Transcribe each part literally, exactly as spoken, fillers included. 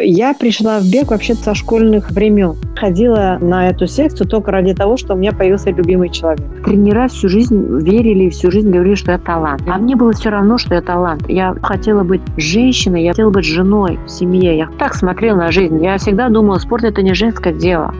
Я пришла в бег вообще со школьных времен. Ходила на эту секцию только ради того, что у меня появился любимый человек. Тренера всю жизнь верили, всю жизнь говорили, что я талант. А мне было все равно, что я талант. Я хотела быть женщиной, я хотела быть женой в семье. Я так смотрела на жизнь. Я всегда думала, спорт – это не женское дело.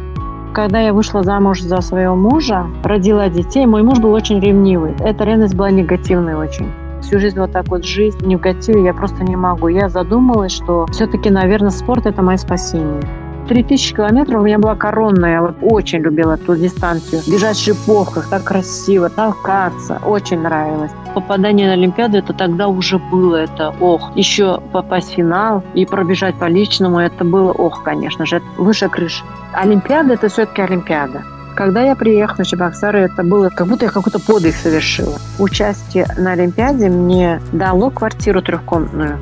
Когда я вышла замуж за своего мужа, родила детей, мой муж был очень ревнивый. Эта ревность была негативной очень. Всю жизнь вот так вот жить в негативе я просто не могу. Я задумалась, что все-таки, наверное, спорт – это мое спасение. три тысячи километров у меня была коронная. Я вот очень любила эту дистанцию. Бежать в шиповках, так красиво, толкаться. Очень нравилось. Попадание на Олимпиаду – это тогда уже было. Это ох. Еще попасть в финал и пробежать по личному – это было ох, конечно же. Выше крыши. Олимпиада – это все-таки Олимпиада. Когда я приехала на Чебоксары, это было как будто я какой-то подвиг совершила. Участие на Олимпиаде мне дало квартиру трехкомнатную.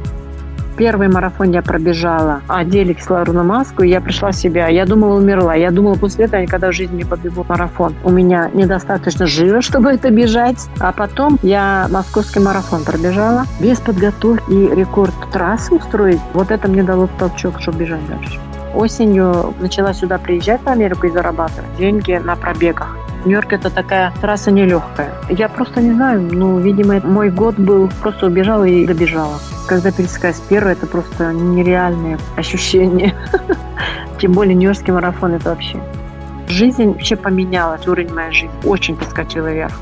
Первый марафон я пробежала, одели кислородную маску, и я пришла в себя. Я думала, умерла. Я думала, после этого я никогда в жизни не побегу марафон. У меня недостаточно жира, чтобы это бежать. А потом я московский марафон пробежала без подготовки и рекорд трассы устроить. Вот это мне дало толчок, чтобы бежать дальше. Осенью начала сюда приезжать в Америку и зарабатывать деньги на пробегах. Нью-Йорк – это такая трасса нелегкая. Я просто не знаю, ну, видимо, мой год был, просто убежала и добежала. Когда пересекаюсь первой, это просто нереальные ощущения. Тем более Нью-Йоркский марафон – это вообще. Жизнь вообще поменялась, уровень моей жизни очень подскочила вверх.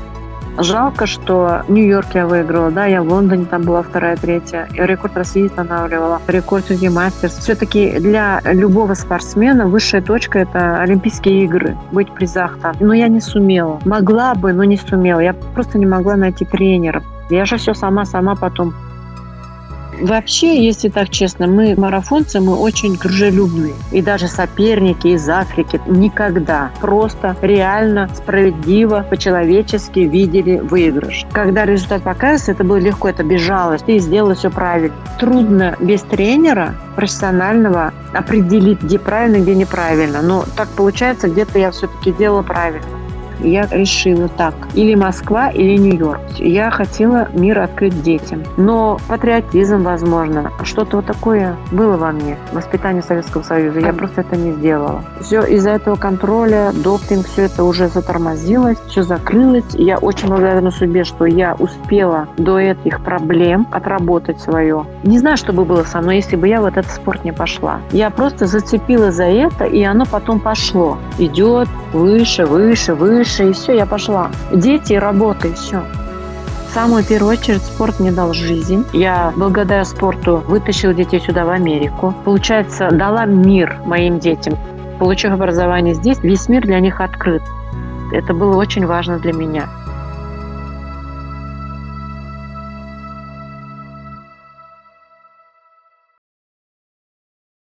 Жалко, что Нью-Йорк я выиграла, да, я в Лондоне там была вторая, третья, рекорд России устанавливала, рекорд Среди мастерств. Все-таки для любого спортсмена высшая точка – это Олимпийские игры, быть в призах там. Но я не сумела, могла бы, но не сумела, я просто не могла найти тренера. Я же все сама-сама потом. Вообще, если так честно, мы, марафонцы, мы очень дружелюбные. И даже соперники из Африки никогда просто, реально, справедливо, по-человечески видели выигрыш. Когда результат показывается, это было легко, это безжалость, ты сделала все правильно. Трудно без тренера профессионального определить, где правильно, где неправильно. Но так получается, где-то я все-таки делала правильно. Я решила так. Или Москва, или Нью-Йорк. Я хотела мир открыть детям. Но патриотизм, возможно, что-то вот такое было во мне. Воспитание Советского Союза. Я просто это не сделала. Все из-за этого контроля, допинг, все это уже затормозилось, все закрылось. Я очень благодарна судьбе, что я успела до этих проблем отработать свое. Не знаю, что бы было со мной, если бы я в этот спорт не пошла. Я просто зацепила за это, и оно потом пошло. Идет выше, выше, выше. И все, я пошла. Дети, работа, и все. В самую первую очередь спорт мне дал жизнь. Я благодаря спорту вытащила детей сюда, в Америку. Получается, дала мир моим детям. Получив образование здесь, весь мир для них открыт. Это было очень важно для меня.